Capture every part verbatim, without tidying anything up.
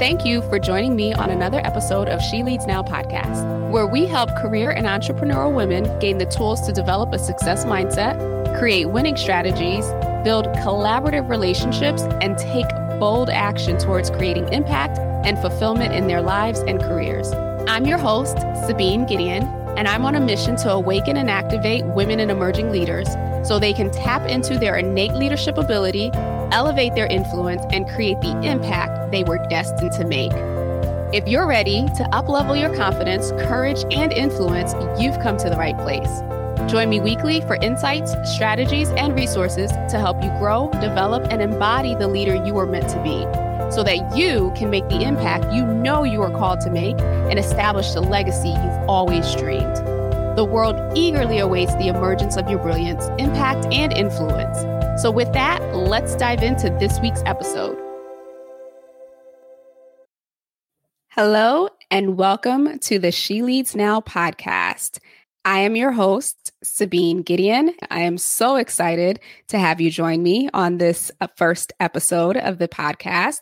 Thank you for joining me on another episode of She Leads Now podcast, where we help career and entrepreneurial women gain the tools to develop a success mindset, create winning strategies, build collaborative relationships, and take bold action towards creating impact and fulfillment in their lives and careers. I'm your host, Sabine Gedeon, and I'm on a mission to awaken and activate women and emerging leaders so they can tap into their innate leadership ability, elevate their influence, and create the impact they were destined to make. If you're ready to uplevel your confidence, courage, and influence, you've come to the right place. Join me weekly for insights, strategies, and resources to help you grow, develop, and embody the leader you were meant to be so that you can make the impact you know you are called to make and establish the legacy you've always dreamed. The world eagerly awaits the emergence of your brilliance, impact, and influence. So with that, let's dive into this week's episode. Hello, and welcome to the She Leads Now podcast. I am your host, Sabine Gedeon. I am so excited to have you join me on this first episode of the podcast.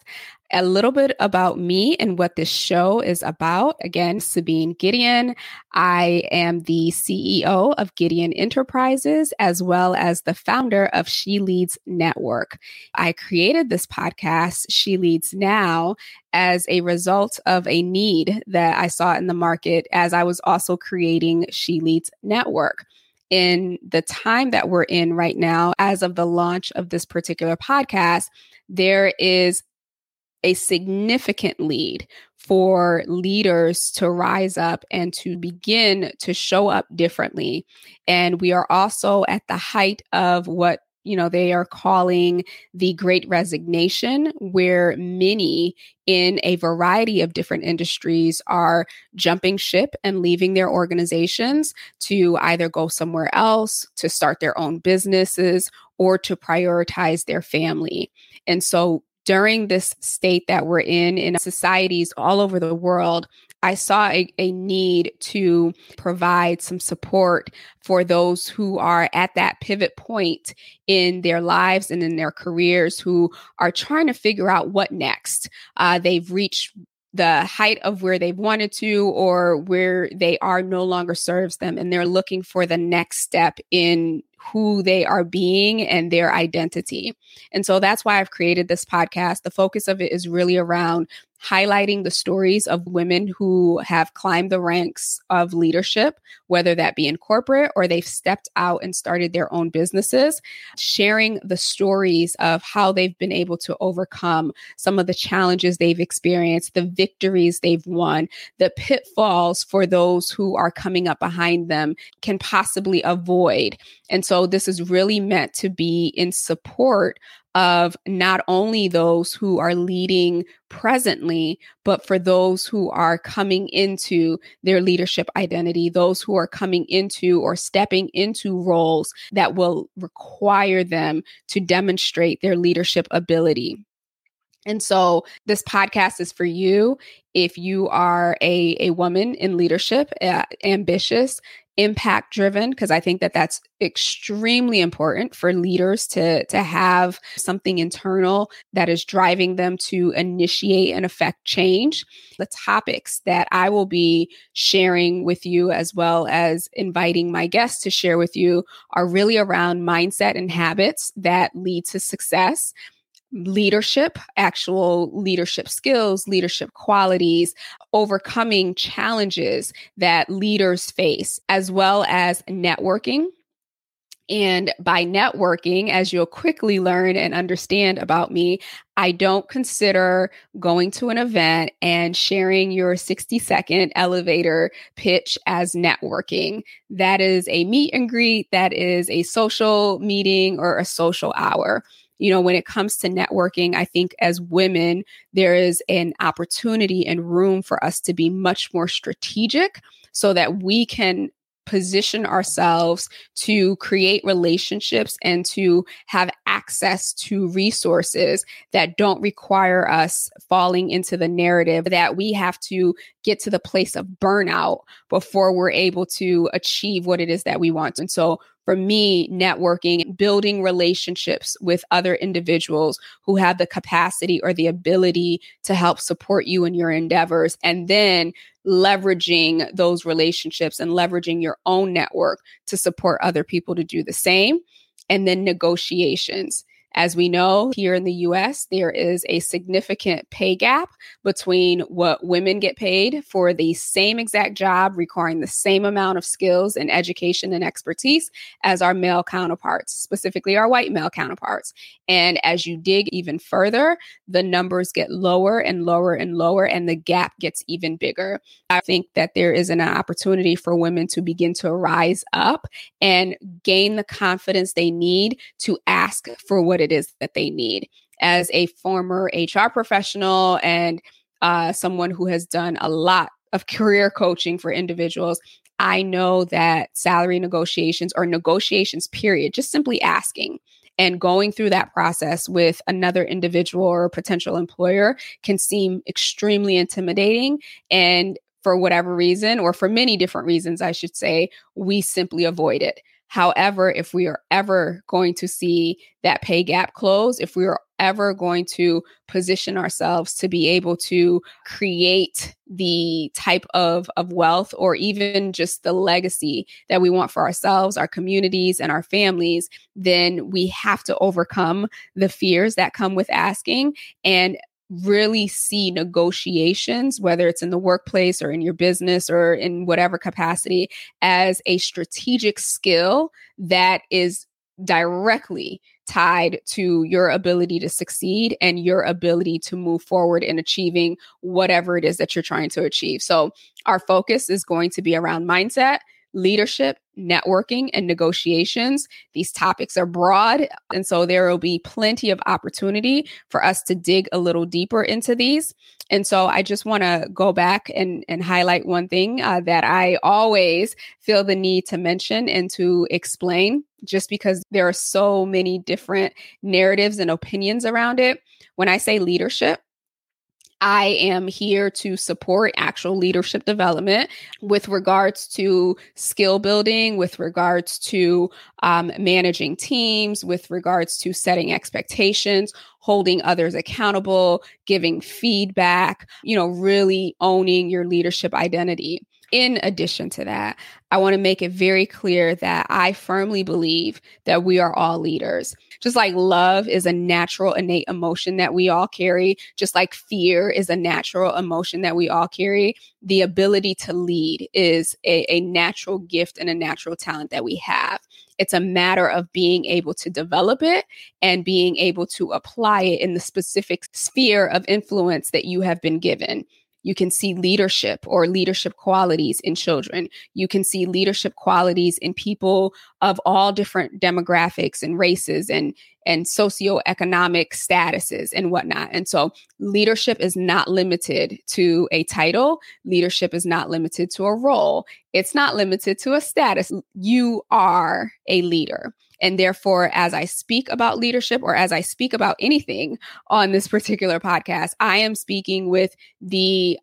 A little bit about me and what this show is about. Again, Sabine Gedeon. I am the C E O of Gedeon Enterprises, as well as the founder of She Leads Network. I created this podcast, She Leads Now, as a result of a need that I saw in the market as I was also creating She Leads Network. In the time that we're in right now, as of the launch of this particular podcast, there is a significant lead for leaders to rise up and to begin to show up differently. And we are also at the height of what, you know, they are calling the Great Resignation, where many in a variety of different industries are jumping ship and leaving their organizations to either go somewhere else, to start their own businesses, or to prioritize their family. And so during this state that we're in, in societies all over the world, I saw a, a need to provide some support for those who are at that pivot point in their lives and in their careers, who are trying to figure out what next. Uh, they've reached the height of where they've wanted to, or where they are no longer serves them, and they're looking for the next step in who they are being and their identity. And so that's why I've created this podcast. The focus of it is really around highlighting the stories of women who have climbed the ranks of leadership, whether that be in corporate or they've stepped out and started their own businesses, sharing the stories of how they've been able to overcome some of the challenges they've experienced, the victories they've won, the pitfalls for those who are coming up behind them can possibly avoid. And so this is really meant to be in support of not only those who are leading presently, but for those who are coming into their leadership identity, those who are coming into or stepping into roles that will require them to demonstrate their leadership ability. And so this podcast is for you if you are a, a woman in leadership, uh, ambitious, impact driven, because I think that that's extremely important for leaders to, to have something internal that is driving them to initiate and affect change. The topics that I will be sharing with you, as well as inviting my guests to share with you, are really around mindset and habits that lead to success. Leadership, actual leadership skills, leadership qualities, overcoming challenges that leaders face, as well as networking. And by networking, as you'll quickly learn and understand about me, I don't consider going to an event and sharing your sixty second elevator pitch as networking. That is a meet and greet. That is a social meeting or a social hour. You know, when it comes to networking, I think as women, there is an opportunity and room for us to be much more strategic so that we can position ourselves to create relationships and to have access to resources that don't require us falling into the narrative that we have to get to the place of burnout before we're able to achieve what it is that we want. And so for me, networking, building relationships with other individuals who have the capacity or the ability to help support you in your endeavors, and then leveraging those relationships and leveraging your own network to support other people to do the same, and then negotiations. As we know, here in the U S, there is a significant pay gap between what women get paid for the same exact job requiring the same amount of skills and education and expertise as our male counterparts, specifically our white male counterparts. And as you dig even further, the numbers get lower and lower and lower, and the gap gets even bigger. I think that there is an opportunity for women to begin to rise up and gain the confidence they need to ask for what it is that they need. As a former H R professional and uh, someone who has done a lot of career coaching for individuals, I know that salary negotiations or negotiations, period, just simply asking and going through that process with another individual or potential employer can seem extremely intimidating. And for whatever reason, or for many different reasons, I should say, we simply avoid it. However, if we are ever going to see that pay gap close, if we are ever going to position ourselves to be able to create the type of, of wealth or even just the legacy that we want for ourselves, our communities, and our families, then we have to overcome the fears that come with asking and really see negotiations, whether it's in the workplace or in your business or in whatever capacity, as a strategic skill that is directly tied to your ability to succeed and your ability to move forward in achieving whatever it is that you're trying to achieve. So our focus is going to be around mindset, leadership, networking, and negotiations. These topics are broad, and so there will be plenty of opportunity for us to dig a little deeper into these. And so I just want to go back and, and highlight one thing uh, that I always feel the need to mention and to explain, just because there are so many different narratives and opinions around it. When I say leadership, I am here to support actual leadership development with regards to skill building, with regards to um, managing teams, with regards to setting expectations, holding others accountable, giving feedback, you know, really owning your leadership identity. In addition to that, I want to make it very clear that I firmly believe that we are all leaders. Just like love is a natural, innate emotion that we all carry, just like fear is a natural emotion that we all carry, the ability to lead is a, a natural gift and a natural talent that we have. It's a matter of being able to develop it and being able to apply it in the specific sphere of influence that you have been given. You can see leadership or leadership qualities in children. You can see leadership qualities in people of all different demographics and races and, and socioeconomic statuses and whatnot. And so leadership is not limited to a title. Leadership is not limited to a role. It's not limited to a status. You are a leader. And therefore, as I speak about leadership or as I speak about anything on this particular podcast, I am speaking with the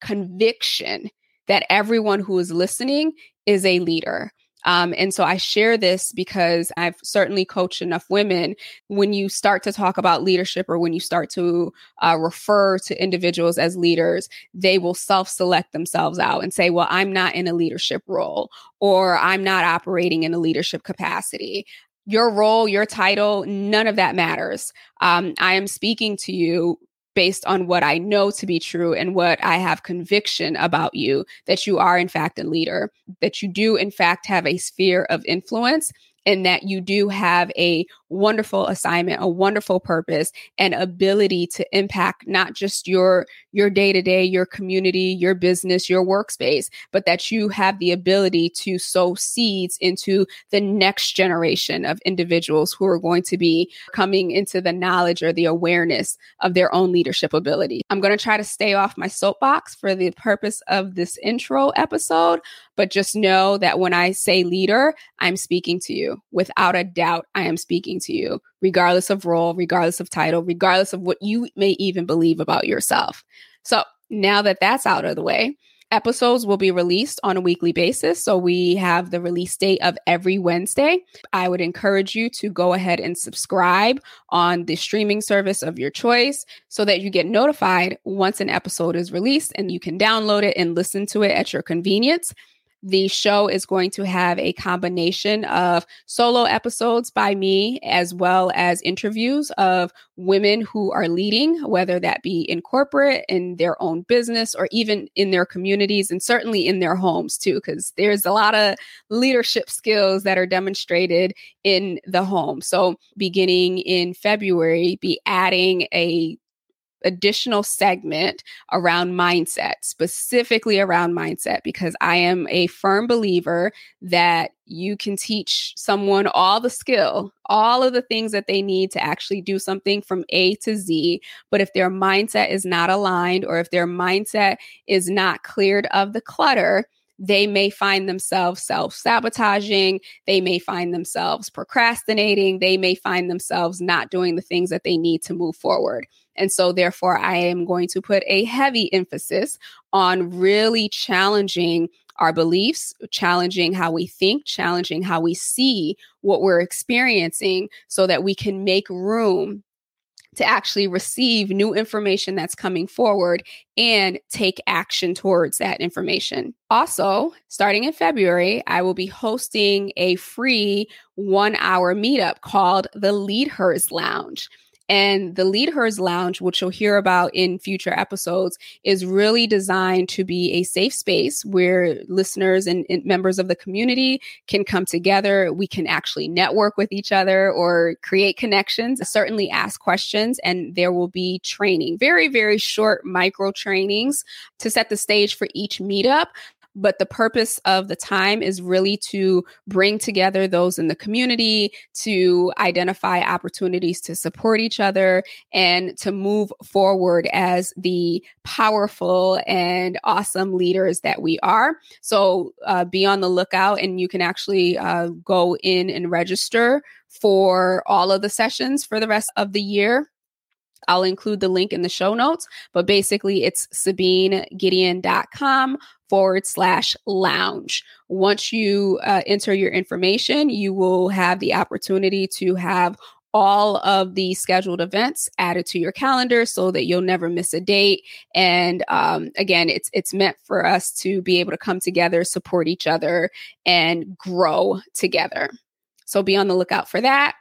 conviction that everyone who is listening is a leader. Um, and so I share this because I've certainly coached enough women. When you start to talk about leadership or when you start to uh, refer to individuals as leaders, they will self-select themselves out and say, well, I'm not in a leadership role, or I'm not operating in a leadership capacity. Your role, your title, none of that matters. Um, I am speaking to you based on what I know to be true and what I have conviction about you, that you are in fact a leader, that you do in fact have a sphere of influence, and that you do have a wonderful assignment, a wonderful purpose, and ability to impact not just your, your day-to-day, your community, your business, your workspace, but that you have the ability to sow seeds into the next generation of individuals who are going to be coming into the knowledge or the awareness of their own leadership ability. I'm going to try to stay off my soapbox for the purpose of this intro episode, but just know that when I say leader, I'm speaking to you. Without a doubt, I am speaking to you, regardless of role, regardless of title, regardless of what you may even believe about yourself. So now that that's out of the way, Episodes will be released on a weekly basis. So we have the release date of every Wednesday. I would encourage you to go ahead and subscribe on the streaming service of your choice so that you get notified once an episode is released and you can download it and listen to it at your convenience. The show is going to have a combination of solo episodes by me, as well as interviews of women who are leading, whether that be in corporate, in their own business, or even in their communities, and certainly in their homes too, because there's a lot of leadership skills that are demonstrated in the home. So beginning in February, be adding a additional segment around mindset, specifically around mindset, because I am a firm believer that you can teach someone all the skill, all of the things that they need to actually do something from A to Z. But if their mindset is not aligned, or if their mindset is not cleared of the clutter, they may find themselves self-sabotaging. They may find themselves procrastinating. They may find themselves not doing the things that they need to move forward. And so therefore, I am going to put a heavy emphasis on really challenging our beliefs, challenging how we think, challenging how we see what we're experiencing so that we can make room to actually receive new information that's coming forward and take action towards that information. Also, starting in February, I will be hosting a free one-hour meetup called the LeadHers Lounge. And the LeadHers Lounge, which you'll hear about in future episodes, is really designed to be a safe space where listeners and, and members of the community can come together. We can actually network with each other or create connections, certainly ask questions, and there will be training, very, very short micro trainings to set the stage for each meetup. But the purpose of the time is really to bring together those in the community, to identify opportunities to support each other, and to move forward as the powerful and awesome leaders that we are. So uh, be on the lookout, and you can actually uh, go in and register for all of the sessions for the rest of the year. I'll include the link in the show notes, but basically it's sabinegedeon.com forward slash lounge. Once you uh, enter your information, you will have the opportunity to have all of the scheduled events added to your calendar so that you'll never miss a date. And um, again, it's it's meant for us to be able to come together, support each other, and grow together. So be on the lookout for that.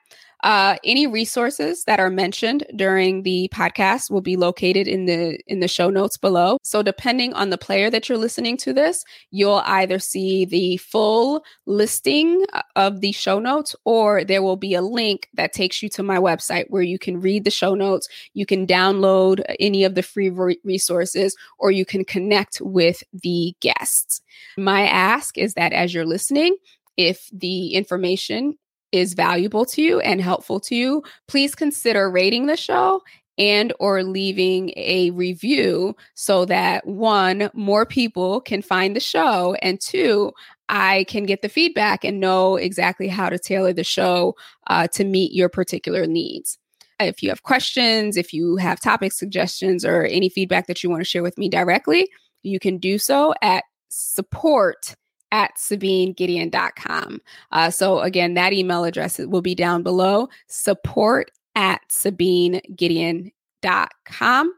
Uh, any resources that are mentioned during the podcast will be located in the in the show notes below. So depending on the player that you're listening to this, you'll either see the full listing of the show notes, or there will be a link that takes you to my website where you can read the show notes. You can download any of the free re- resources, or you can connect with the guests. My ask is that as you're listening, if the information is valuable to you and helpful to you, please consider rating the show and or leaving a review so that, one, more people can find the show, and two, I can get the feedback and know exactly how to tailor the show uh, to meet your particular needs. If you have questions, if you have topic suggestions, or any feedback that you want to share with me directly, you can do so at support at sabinegedeon dot com. Uh, so again, that email address will be down below, support at sabinegedeon dot com.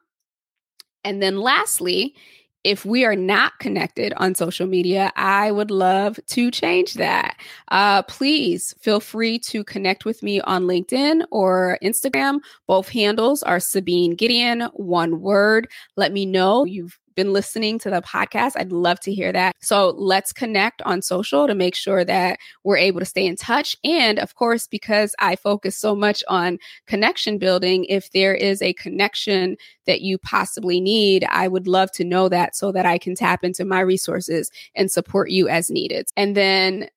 And then lastly, if we are not connected on social media, I would love to change that. Uh, please feel free to connect with me on LinkedIn or Instagram. Both handles are Sabine Gedeon, one word. Let me know you've been listening to the podcast. I'd love to hear that. So let's connect on social to make sure that we're able to stay in touch. And of course, because I focus so much on connection building, if there is a connection that you possibly need, I would love to know that so that I can tap into my resources and support you as needed. And then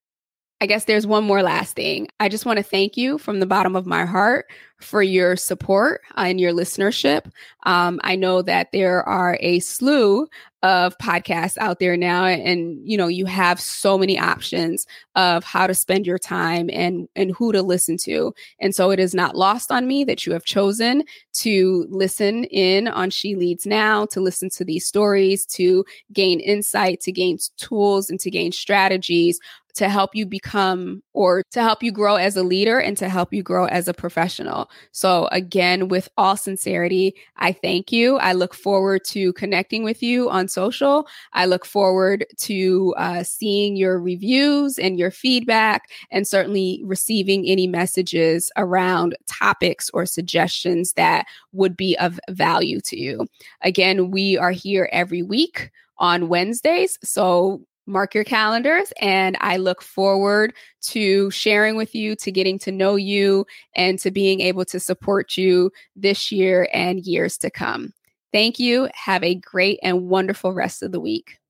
I guess there's one more last thing. I just want to thank you from the bottom of my heart for your support and your listenership. Um, I know that there are a slew of podcasts out there now, and you know, you have so many options of how to spend your time and and who to listen to. And so it is not lost on me that you have chosen to listen in on She Leads Now, to listen to these stories, to gain insight, to gain tools, and to gain strategies to help you become or to help you grow as a leader and to help you grow as a professional. So again, with all sincerity, I thank you. I look forward to connecting with you on social. I look forward to uh, seeing your reviews and your feedback, and certainly receiving any messages around topics or suggestions that would be of value to you. Again, we are here every week on Wednesdays. So mark your calendars, and I look forward to sharing with you, to getting to know you, and to being able to support you this year and years to come. Thank you. Have a great and wonderful rest of the week.